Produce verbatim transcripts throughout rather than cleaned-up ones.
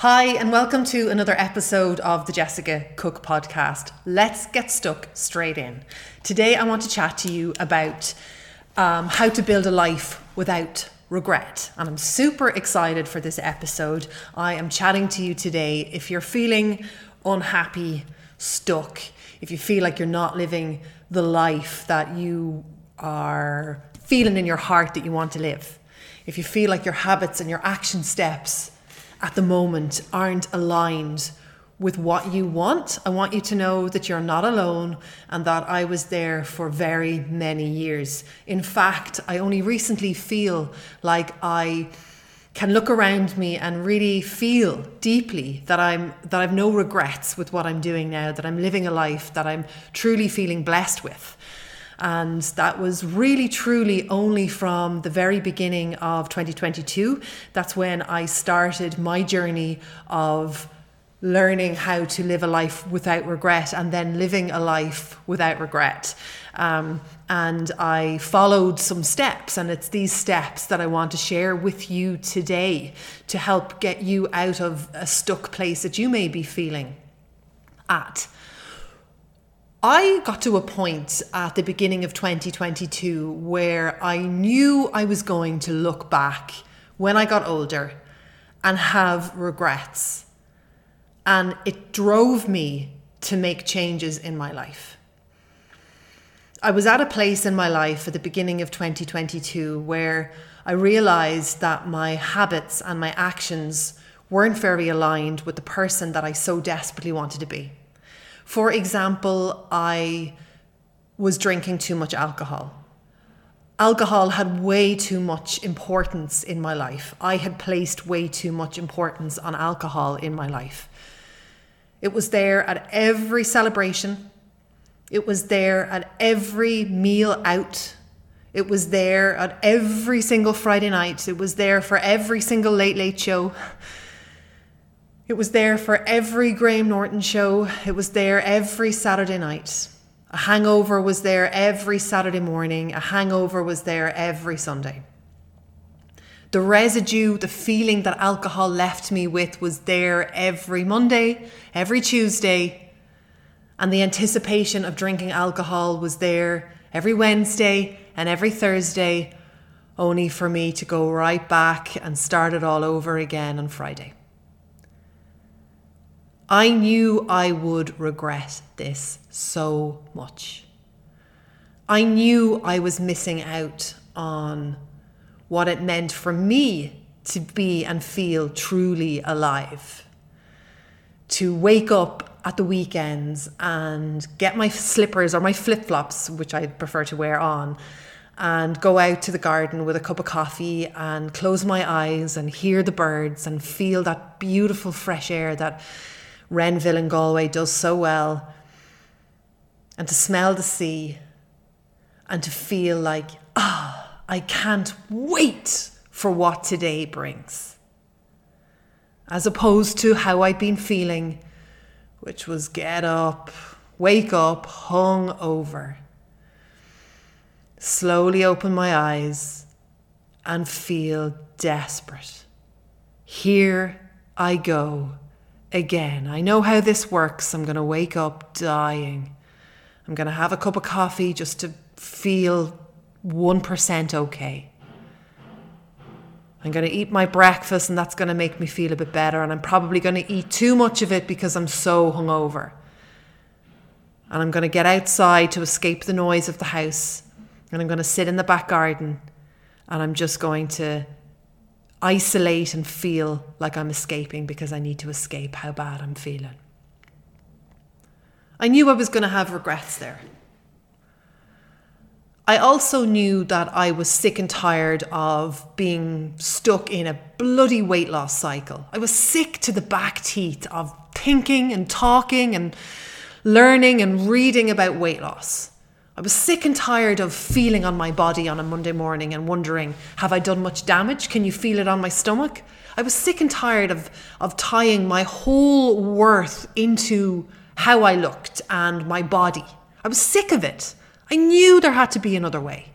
Hi and welcome to another episode of the Jessica Cooke podcast. Let's get stuck straight in. Today I want to chat to you about um, how to build a life without regret. And I'm super excited for this episode. I am chatting to you today if you're feeling unhappy, stuck, if you feel like you're not living the life that you are feeling in your heart that you want to live. If you feel like your habits and your action steps at the moment aren't aligned with what you want, I want you to know that you're not alone and that I was there for very many years. In fact, I only recently feel like I can look around me and really feel deeply that I'm that I've no regrets with what I'm doing now, that I'm living a life that I'm truly feeling blessed with. And that was really, truly only from the very beginning of twenty twenty-two. That's when I started my journey of learning how to live a life without regret and then living a life without regret. Um, and I followed some steps, and it's these steps that I want to share with you today to help get you out of a stuck place that you may be feeling at. I got to a point at the beginning of twenty twenty-two where I knew I was going to look back when I got older and have regrets. And it drove me to make changes in my life. I was at a place in my life at the beginning of twenty twenty-two where I realized that my habits and my actions weren't very aligned with the person that I so desperately wanted to be. For example, I was drinking too much alcohol. Alcohol had way too much importance in my life. I had placed way too much importance on alcohol in my life. It was there at every celebration. It was there at every meal out. It was there at every single Friday night. It was there for every single Late Late Show. It was there for every Graham Norton show. It was there every Saturday night. A hangover was there every Saturday morning. A hangover was there every Sunday. The residue, the feeling that alcohol left me with, was there every Monday, every Tuesday. And the anticipation of drinking alcohol was there every Wednesday and every Thursday, only for me to go right back and start it all over again on Friday. I knew I would regret this so much. I knew I was missing out on what it meant for me to be and feel truly alive. To wake up at the weekends and get my slippers or my flip-flops, which I prefer to wear, on, and go out to the garden with a cup of coffee and close my eyes and hear the birds and feel that beautiful fresh air that Renville in Galway does so well, and to smell the sea and to feel like, ah, oh, I can't wait for what today brings, as opposed to how I'd been feeling, which was get up, wake up, hung over, slowly open my eyes and feel desperate. Here I go. Again, I know how this works. I'm going to wake up dying. I'm going to have a cup of coffee just to feel one percent okay. I'm going to eat my breakfast and that's going to make me feel a bit better. And I'm probably going to eat too much of it because I'm so hungover. And I'm going to get outside to escape the noise of the house. And I'm going to sit in the back garden. And I'm just going to isolate and feel like I'm escaping because I need to escape how bad I'm feeling. I knew I was going to have regrets there. I also knew that I was sick and tired of being stuck in a bloody weight loss cycle. I was sick to the back teeth of thinking and talking and learning and reading about weight loss. I was sick and tired of feeling on my body on a Monday morning and wondering, have I done much damage? Can you feel it on my stomach? I was sick and tired of, of tying my whole worth into how I looked and my body. I was sick of it. I knew there had to be another way.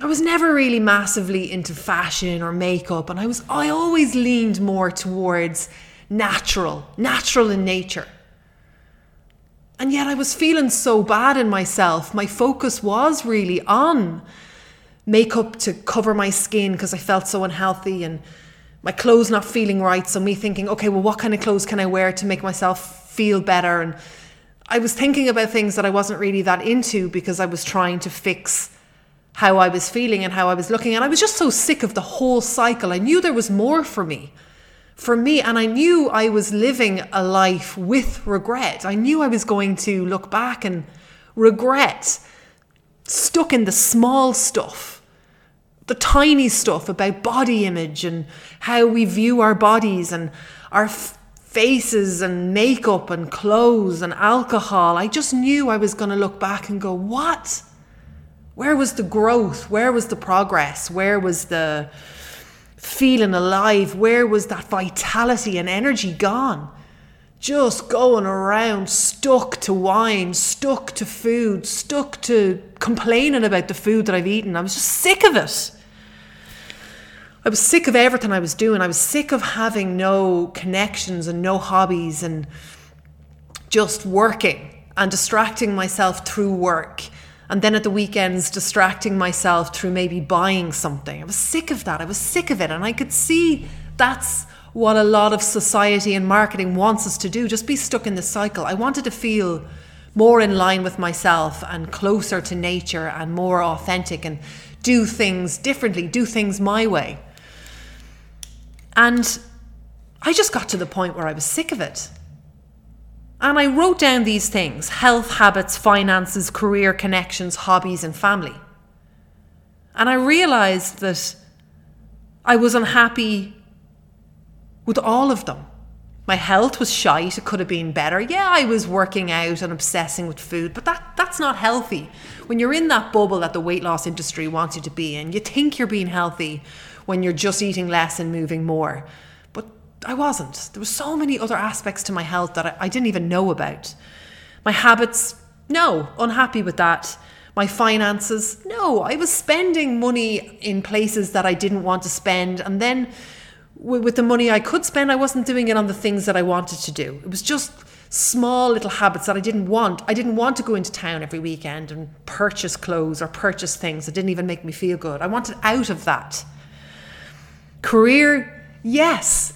I was never really massively into fashion or makeup, and I was I always leaned more towards natural, natural in nature. And yet I was feeling so bad in myself. My focus was really on makeup to cover my skin because I felt so unhealthy, and my clothes not feeling right. So me thinking, okay, well, what kind of clothes can I wear to make myself feel better? And I was thinking about things that I wasn't really that into because I was trying to fix how I was feeling and how I was looking. And I was just so sick of the whole cycle. I knew there was more for me. For me, and I knew I was living a life with regret. I knew I was going to look back and regret, stuck in the small stuff, the tiny stuff about body image and how we view our bodies and our f- faces and makeup and clothes and alcohol. I just knew I was going to look back and go, what? Where was the growth? Where was the progress? Where was the feeling alive? Where was that vitality and energy gone? Just going around stuck to wine, stuck to food, stuck to complaining about the food that I've eaten. I was just sick of it. I was sick of everything I was doing. I was sick of having no connections and no hobbies and just working and distracting myself through work. And then at the weekends, distracting myself through maybe buying something. I was sick of that. I was sick of it. And I could see that's what a lot of society and marketing wants us to do. Just be stuck in the cycle. I wanted to feel more in line with myself and closer to nature and more authentic and do things differently, do things my way. And I just got to the point where I was sick of it. And I wrote down these things: health, habits, finances, career, connections, hobbies, and family. And I realized that I was unhappy with all of them. My health was shite. It could have been better. Yeah, I was working out and obsessing with food, but that, that's not healthy. When you're in that bubble that the weight loss industry wants you to be in, you think you're being healthy when you're just eating less and moving more. I wasn't. There were so many other aspects to my health that I, I didn't even know about. My habits, no, unhappy with that. My finances, no, I was spending money in places that I didn't want to spend. And then w- with the money I could spend, I wasn't doing it on the things that I wanted to do. It was just small little habits that I didn't want. I didn't want to go into town every weekend and purchase clothes or purchase things that didn't even make me feel good. I wanted out of that. Career, yes.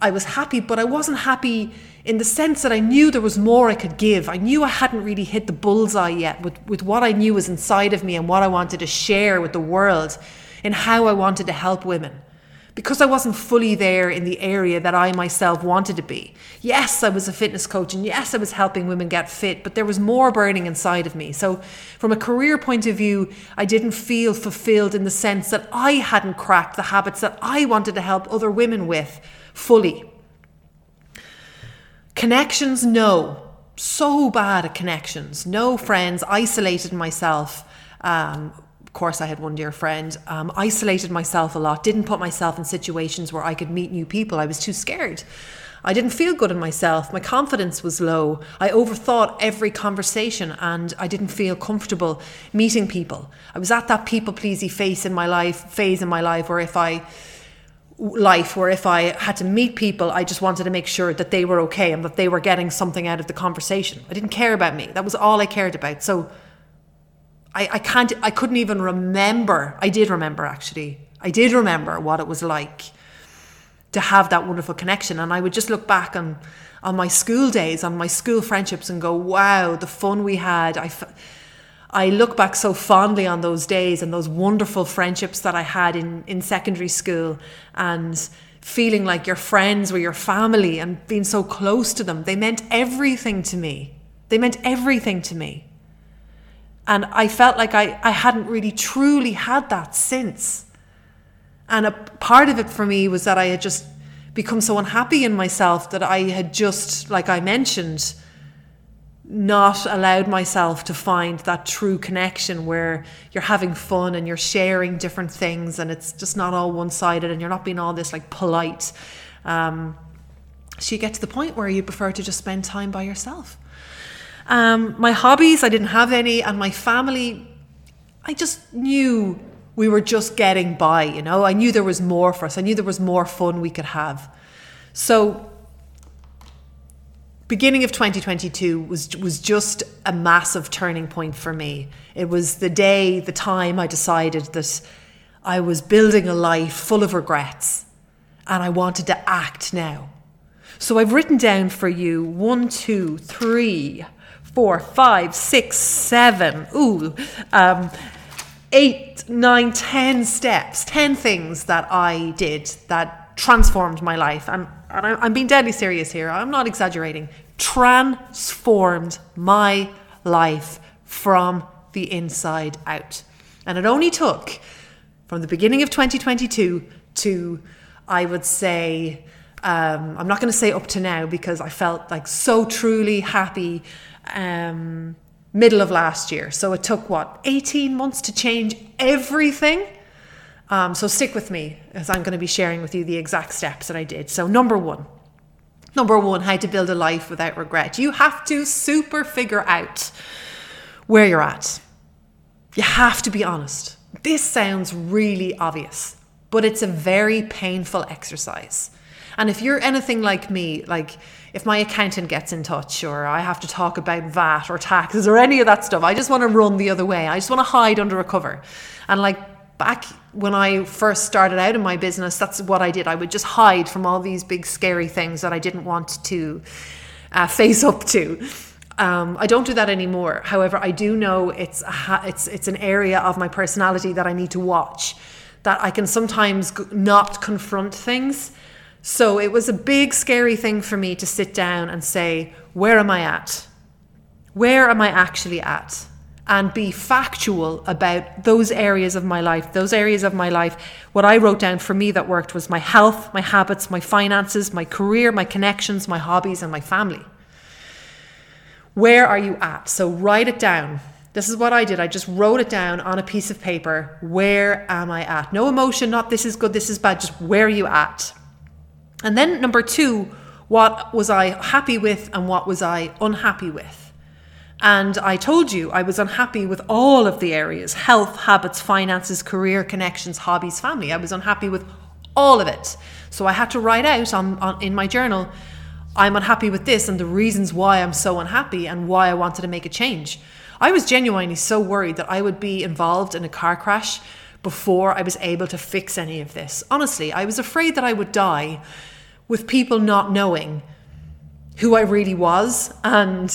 I was happy, but I wasn't happy in the sense that I knew there was more I could give. I knew I hadn't really hit the bullseye yet with, with what I knew was inside of me and what I wanted to share with the world and how I wanted to help women, because I wasn't fully there in the area that I myself wanted to be. Yes, I was a fitness coach, and yes, I was helping women get fit, but there was more burning inside of me. So from a career point of view, I didn't feel fulfilled in the sense that I hadn't cracked the habits that I wanted to help other women with fully. Connections, no. So bad at connections. No friends. Isolated myself. Um, of course, I had one dear friend. Um, isolated myself a lot. Didn't put myself in situations where I could meet new people. I was too scared. I didn't feel good in myself. My confidence was low. I overthought every conversation, and I didn't feel comfortable meeting people. I was at that people-pleasing phase in my life, phase in my life where if I... life where if I had to meet people, I just wanted to make sure that they were okay and that they were getting something out of the conversation. I didn't care about me. That was all I cared about. So I, I can't, I couldn't even remember. I did remember actually. I did remember what it was like to have that wonderful connection. And I would just look back on, on my school days, on my school friendships and go, wow, the fun we had. I f- I look back so fondly on those days and those wonderful friendships that I had in, in secondary school, and feeling like your friends were your family and being so close to them. They meant everything to me. They meant everything to me. And I felt like I, I hadn't really truly had that since. And a part of it for me was that I had just become so unhappy in myself that I had just, like I mentioned, not allowed myself to find that true connection where you're having fun and you're sharing different things and it's just not all one-sided and you're not being all this like polite. Um, so you get to the point where you prefer to just spend time by yourself. Um, my hobbies, I didn't have any, and my family, I just knew we were just getting by, you know. I knew there was more for us. I knew there was more fun we could have. So beginning of twenty twenty-two was was just a massive turning point for me. It was the day, the time I decided that I was building a life full of regrets and I wanted to act now. So I've written down for you one, two, three, four, five, six, seven, ooh, um, eight, nine, ten steps, ten things that I did that transformed my life. And, and I'm being deadly serious here. I'm not exaggerating. Transformed my life from the inside out. And it only took from the beginning of twenty twenty-two to, I would say, Um, I'm not going to say up to now because I felt like so truly happy um, middle of last year. So it took, what, eighteen months to change everything? Um, so stick with me as I'm going to be sharing with you the exact steps that I did. So number one, number one, how to build a life without regret. You have to super figure out where you're at. You have to be honest. This sounds really obvious, but it's a very painful exercise. And if you're anything like me, like if my accountant gets in touch or I have to talk about V A T or taxes or any of that stuff, I just want to run the other way. I just want to hide under a cover. And like back when I first started out in my business, that's what I did. I would just hide from all these big scary things that I didn't want to uh, face up to. Um, I don't do that anymore. However, I do know it's a ha- it's it's an area of my personality that I need to watch, that I can sometimes not confront things. So it was a big, scary thing for me to sit down and say, where am I at? Where am I actually at? And be factual about those areas of my life, those areas of my life. What I wrote down for me that worked was my health, my habits, my finances, my career, my connections, my hobbies, and my family. Where are you at? So write it down. This is what I did. I just wrote it down on a piece of paper. Where am I at? No emotion, not this is good, this is bad, just where are you at? And then number two, what was I happy with and what was I unhappy with? And I told you I was unhappy with all of the areas: health, habits, finances, career, connections, hobbies, family. I was unhappy with all of it. So I had to write out on, on in my journal, I'm unhappy with this and the reasons why I'm so unhappy and why I wanted to make a change. I was genuinely so worried that I would be involved in a car crash before I was able to fix any of this. Honestly, I was afraid that I would die with people not knowing who I really was, and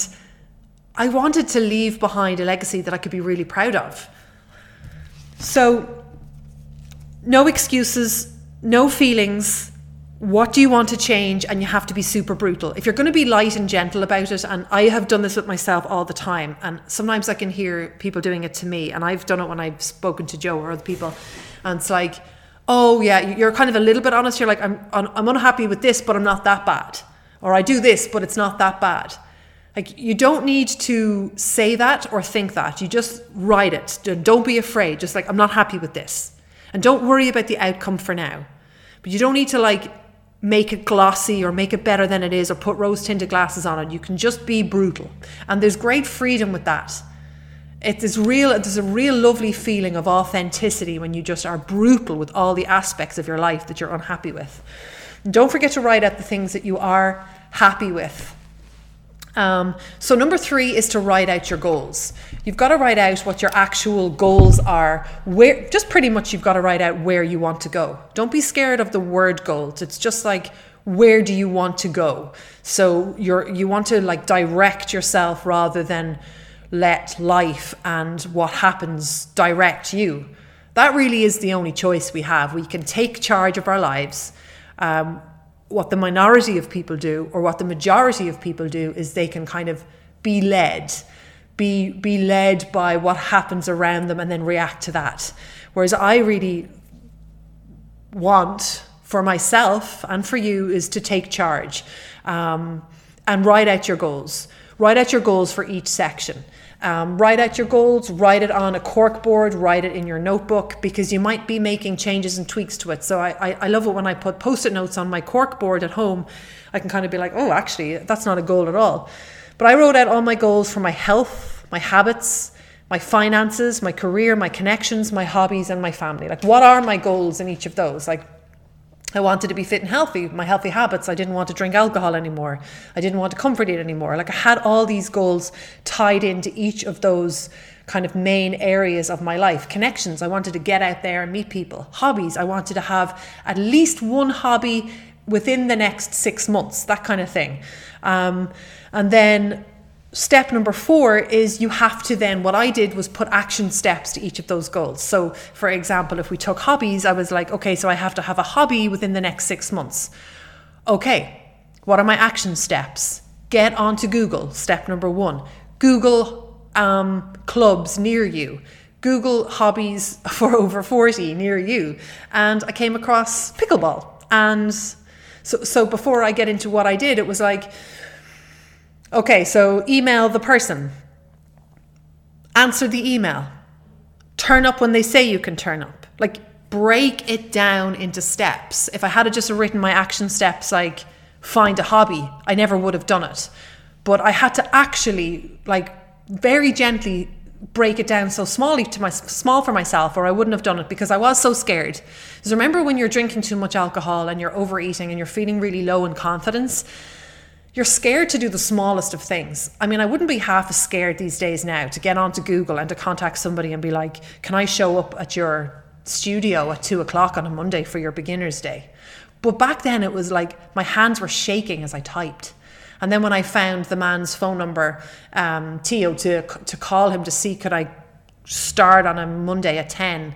I wanted to leave behind a legacy that I could be really proud of. So, no excuses, no feelings. What do you want to change? And you have to be super brutal. If you're going to be light and gentle about it, and I have done this with myself all the time, and sometimes I can hear people doing it to me, and I've done it when I've spoken to Joe or other people, and it's like, oh yeah, you're kind of a little bit honest. You're like, I'm I'm unhappy with this, but I'm not that bad. Or I do this, but it's not that bad. Like, you don't need to say that or think that. You just write it. Don't be afraid. Just like, I'm not happy with this. And don't worry about the outcome for now. But you don't need to like make it glossy or make it better than it is or put rose-tinted glasses on it. You can just be brutal. And there's great freedom with that. It is real. There's a real lovely feeling of authenticity when you just are brutal with all the aspects of your life that you're unhappy with. And don't forget to write out the things that you are happy with. Um, so number three is to write out your goals. You've got to write out what your actual goals are. Where, just pretty much you've got to write out where you want to go. Don't be scared of the word goals. It's just like, where do you want to go? So you're you want to like direct yourself rather than let life and what happens direct you. That really is the only choice we have. We can take charge of our lives. Um, what the minority of people do, or what the majority of people do, is they can kind of be led, be be led by what happens around them and then react to that. Whereas I really want for myself and for you is to take charge um, and write out your goals. Write out your goals for each section. Um, write out your goals, write it on a cork board, write it in your notebook, because you might be making changes and tweaks to it. So I, I, I love it when I put post-it notes on my cork board at home. I can kind of be like, oh, actually, that's not a goal at all. But I wrote out all my goals for my health, my habits, my finances, my career, my connections, my hobbies, and my family. Like, what are my goals in each of those? Like, I wanted to be fit and healthy, my healthy habits. I didn't want to drink alcohol anymore. I didn't want to comfort it anymore. Like, I had all these goals tied into each of those kind of main areas of my life. Connections, I wanted to get out there and meet people. Hobbies, I wanted to have at least one hobby within the next six months, that kind of thing. Um, and then step number four is you have to then, what I did was put action steps to each of those goals. So for example, if we took hobbies, I was like, okay, so I have to have a hobby within the next six months. Okay, what are my action steps? Get onto Google, step number one. Google um, clubs near you. Google hobbies for over forty near you. And I came across pickleball. And so, so before I get into what I did, it was like, okay, so email the person, answer the email, turn up when they say you can turn up. Like, break it down into steps. If I had just written my action steps, like find a hobby, I never would have done it. But I had to actually, like, very gently break it down so small to my small for myself, or I wouldn't have done it because I was so scared. Because remember, when you're drinking too much alcohol and you're overeating and you're feeling really low in confidence, you're scared to do the smallest of things. I mean, I wouldn't be half as scared these days now to get onto Google and to contact somebody and be like, can I show up at your studio at two o'clock on a Monday for your beginner's day? But back then it was like my hands were shaking as I typed. And then when I found the man's phone number, um, Theo, to, to call him to see could I start on a Monday at ten,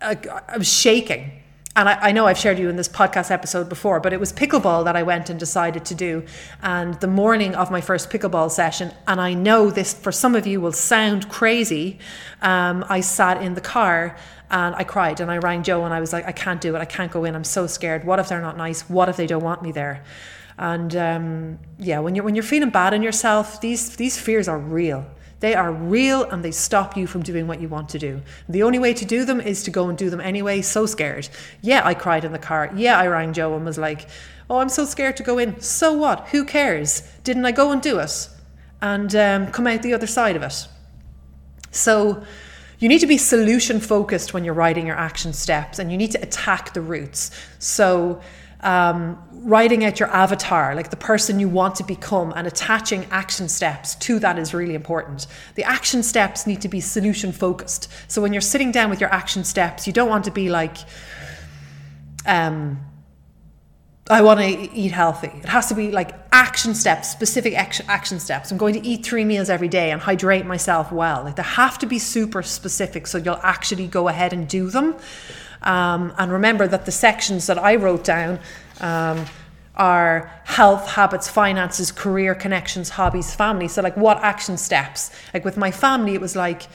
I, I was shaking. And I, I know I've shared you in this podcast episode before, but it was pickleball that I went and decided to do. And the morning of my first pickleball session, and I know this for some of you will sound crazy, um, I sat in the car and I cried and I rang Joe and I was like, I can't do it. I can't go in. I'm so scared. What if they're not nice? What if they don't want me there? And um, yeah, when you're when you're feeling bad in yourself, these these fears are real. They are real and they stop you from doing what you want to do. The only way to do them is to go and do them anyway, so scared. Yeah, I cried in the car. Yeah, I rang Joe and was like, oh, I'm so scared to go in. So what? Who cares? Didn't I go and do it? And um, come out the other side of it. So you need to be solution focused when you're writing your action steps, and you need to attack the roots. So Um, writing out your avatar, like the person you want to become, and attaching action steps to that is really important. The action steps need to be solution focused. So when you're sitting down with your action steps, you don't want to be like, um, I want to eat healthy. It has to be like action steps, specific action steps. I'm going to eat three meals every day and hydrate myself well. Like, they have to be super specific so you'll actually go ahead and do them. Um, and remember that the sections that I wrote down um, are health, habits, finances, career, connections, hobbies, family. So like, what action steps? Like with my family, it was like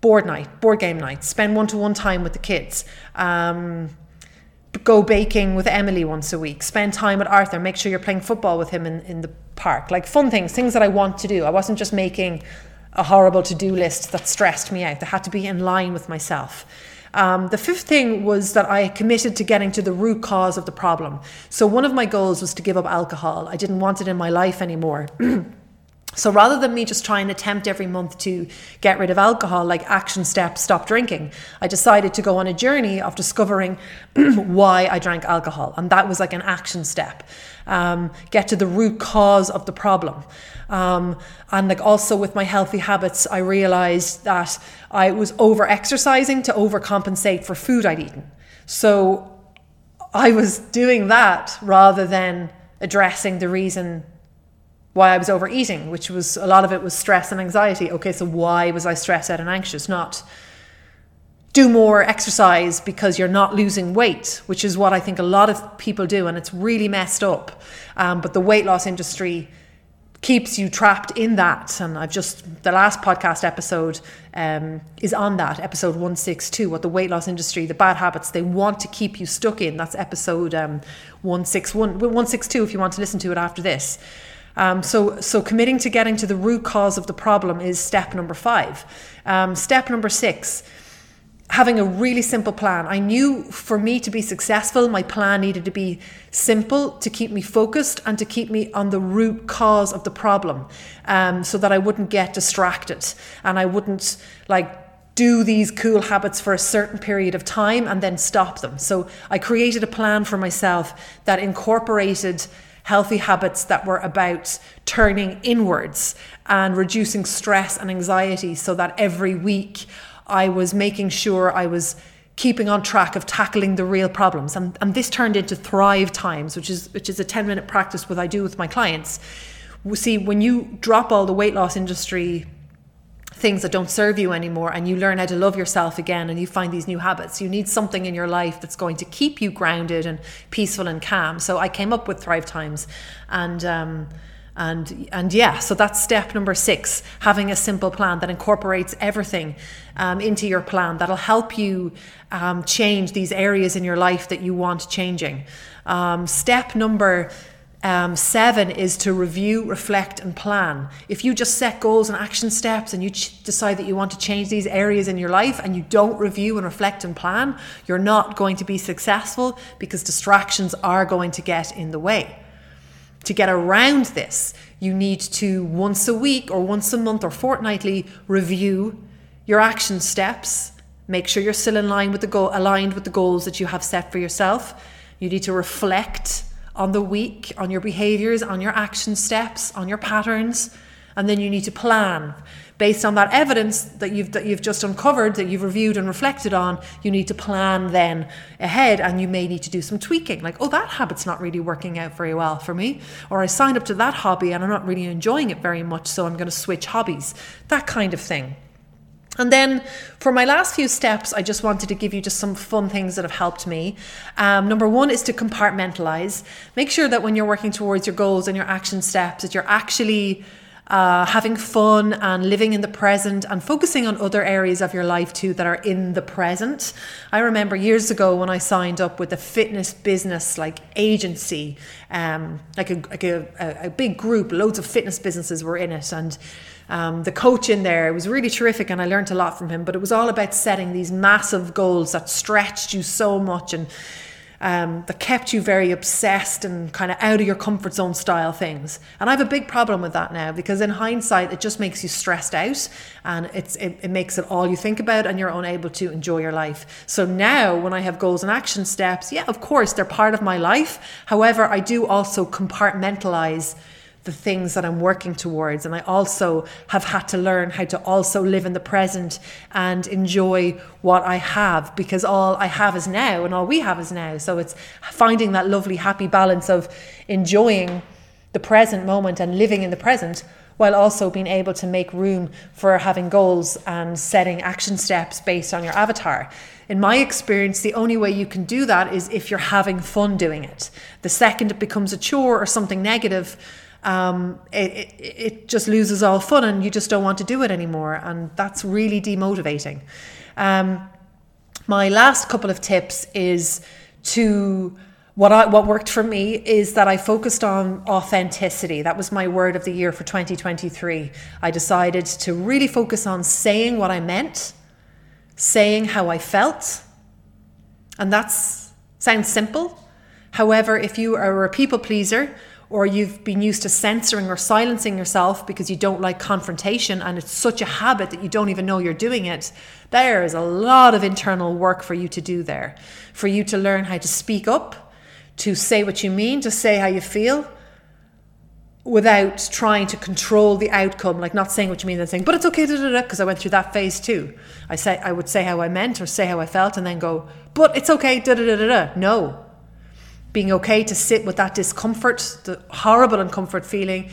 board night, board game night, spend one-to-one time with the kids, um, go baking with Emily once a week, spend time with Arthur, make sure you're playing football with him in, in the park. Like fun things, things that I want to do. I wasn't just making a horrible to-do list that stressed me out. They had to be in line with myself. Um, the fifth thing was that I committed to getting to the root cause of the problem. So one of my goals was to give up alcohol. I didn't want it in my life anymore. So rather than me just try and attempt every month to get rid of alcohol, like action steps, stop drinking, I decided to go on a journey of discovering why I drank alcohol. And that was like an action step. Um, get to the root cause of the problem. Um, and like also with my healthy habits, I realized that I was over exercising to overcompensate for food I'd eaten. So I was doing that rather than addressing the reason why I was overeating, which was a lot of it was stress and anxiety. Okay, so why was I stressed out and anxious? Not do more exercise because you're not losing weight, which is what I think a lot of people do, and it's really messed up. Um, but the weight loss industry keeps you trapped in that. And I've just, the last podcast episode um, is on that, episode one sixty-two, what the weight loss industry, the bad habits they want to keep you stuck in. That's episode um, one sixty-one, one sixty-two if you want to listen to it after this. Um, so, so committing to getting to the root cause of the problem is step number five. Um, step number six having a really simple plan. I knew for me to be successful, my plan needed to be simple to keep me focused and to keep me on the root cause of the problem, um, so that I wouldn't get distracted and I wouldn't like do these cool habits for a certain period of time and then stop them. So I created a plan for myself that incorporated healthy habits that were about turning inwards and reducing stress and anxiety, so that every week I was making sure I was keeping on track of tackling the real problems. And, and this turned into Thrive Times, which is which is a ten minute practice what I do with my clients. See, when you drop all the weight loss industry things that don't serve you anymore and you learn how to love yourself again and you find these new habits, you need something in your life that's going to keep you grounded and peaceful and calm. So I came up with Thrive Times, and um and and yeah, so that's step number six, having a simple plan that incorporates everything um, into your plan that'll help you um, change these areas in your life that you want changing. Um, step number Um, seven is to review, reflect, and plan. If you just set goals and action steps and you ch- decide that you want to change these areas in your life and you don't review and reflect and plan, you're not going to be successful because distractions are going to get in the way. To get around this, you need to once a week or once a month or fortnightly review your action steps. Make sure you're still in line with the goal, aligned with the goals that you have set for yourself. You need to reflect on the week, on your behaviors, on your action steps, on your patterns, and then you need to plan. Based on that evidence that you've that you've just uncovered, that you've reviewed and reflected on, you need to plan then ahead, and you may need to do some tweaking. Like, oh, that habit's not really working out very well for me, or I signed up to that hobby and I'm not really enjoying it very much, so I'm gonna switch hobbies, that kind of thing. And then for my last few steps, I just wanted to give you just some fun things that have helped me. Um, number one is to compartmentalize. Make sure that when you're working towards your goals and your action steps, that you're actually uh, having fun and living in the present and focusing on other areas of your life too that are in the present. I remember years ago when I signed up with a fitness business like agency, um, like, a, like a, a big group, loads of fitness businesses were in it, and Um, the coach in there was really terrific and I learned a lot from him, but it was all about setting these massive goals that stretched you so much and um, that kept you very obsessed and kind of out of your comfort zone style things. And I have a big problem with that now, because in hindsight it just makes you stressed out and it's it, it makes it all you think about and you're unable to enjoy your life. So now when I have goals and action steps, yeah, of course they're part of my life. However, I do also compartmentalize the things that I'm working towards, and I also have had to learn how to also live in the present and enjoy what I have, because all I have is now and all we have is now. So it's finding that lovely happy balance of enjoying the present moment and living in the present while also being able to make room for having goals and setting action steps based on your avatar. In my experience, the only way you can do that is if you're having fun doing it. The second it becomes a chore or something negative, Um, it, it, it just loses all fun and you just don't want to do it anymore, and that's really demotivating. Um, my last couple of tips is to what I what worked for me is that I focused on authenticity. That was my word of the year for twenty twenty-three. I decided to really focus on saying what I meant, saying how I felt, and that sounds simple. However, if you are a people pleaser, or you've been used to censoring or silencing yourself because you don't like confrontation and it's such a habit that you don't even know you're doing it, there is a lot of internal work for you to do there. For you to learn how to speak up, to say what you mean, to say how you feel, without trying to control the outcome, like not saying what you mean and saying, but it's okay, because I went through that phase too. I say I would say how I meant or say how I felt and then go, but it's okay, da da da da da. No. Being okay to sit with that discomfort, the horrible uncomfort feeling.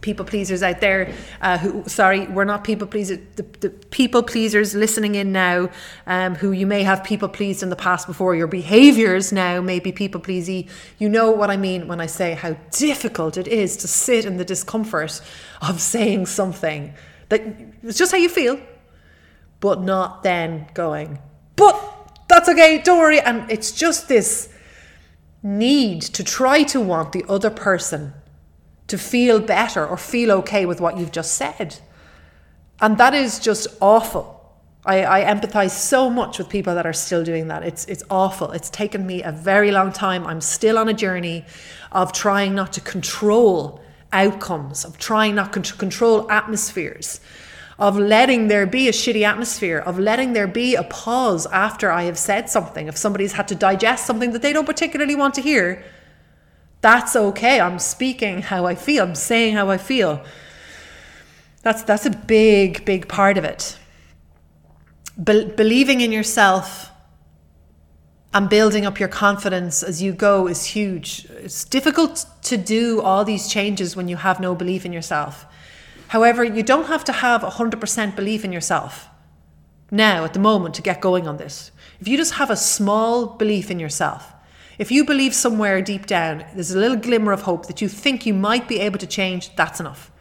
People pleasers out there, uh, who, sorry, we're not people pleasers. The, the people pleasers listening in now, um, who you may have people pleased in the past before, your behaviors now may be people pleasy. You know what I mean when I say how difficult it is to sit in the discomfort of saying something that it's just how you feel, but not then going, but that's okay, don't worry. And it's just this need to try to want the other person to feel better or feel okay with what you've just said. And that is just awful. I, I empathize so much with people that are still doing that. It's it's awful. It's taken me a very long time. I'm still on a journey of trying not to control outcomes, of trying not to control atmospheres, of letting there be a shitty atmosphere, of letting there be a pause after I have said something. If somebody's had to digest something that they don't particularly want to hear, that's okay. I'm speaking how I feel. I'm saying how I feel. That's that's a big, big part of it. Be- believing in yourself and building up your confidence as you go is huge. It's difficult to do all these changes when you have no belief in yourself. However, you don't have to have one hundred percent belief in yourself now at the moment to get going on this. If you just have a small belief in yourself, if you believe somewhere deep down, there's a little glimmer of hope that you think you might be able to change, that's enough.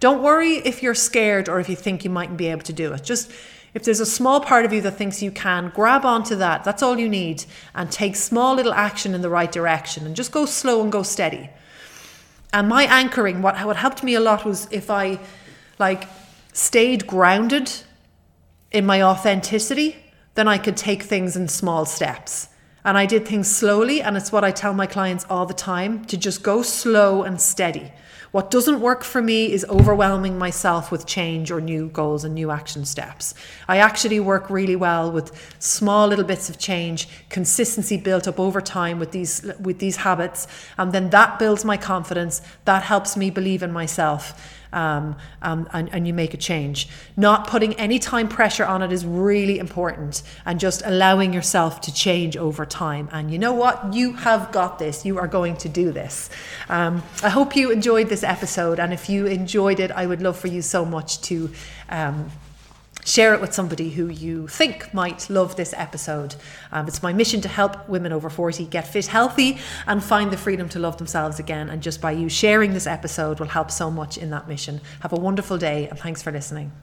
Don't worry if you're scared or if you think you mightn't be able to do it. Just if there's a small part of you that thinks you can, grab onto that. That's all you need. And take small little action in the right direction and just go slow and go steady. And my anchoring, what, what helped me a lot was if I like stayed grounded in my authenticity, then I could take things in small steps. And I did things slowly. And it's what I tell my clients all the time, to just go slow and steady. What doesn't work for me is overwhelming myself with change or new goals and new action steps. I actually work really well with small little bits of change, consistency built up over time with these with these habits. And then that builds my confidence. That helps me believe in myself. Um, um, and, and you make a change. Not putting any time pressure on it is really important, and just allowing yourself to change over time. And you know what? You have got this. You are going to do this. Um, I hope you enjoyed this episode, and if you enjoyed it, I would love for you so much to um, share it with somebody who you think might love this episode. Um, it's my mission to help women over forty get fit, healthy, and find the freedom to love themselves again. And just by you sharing this episode will help so much in that mission. Have a wonderful day, and thanks for listening.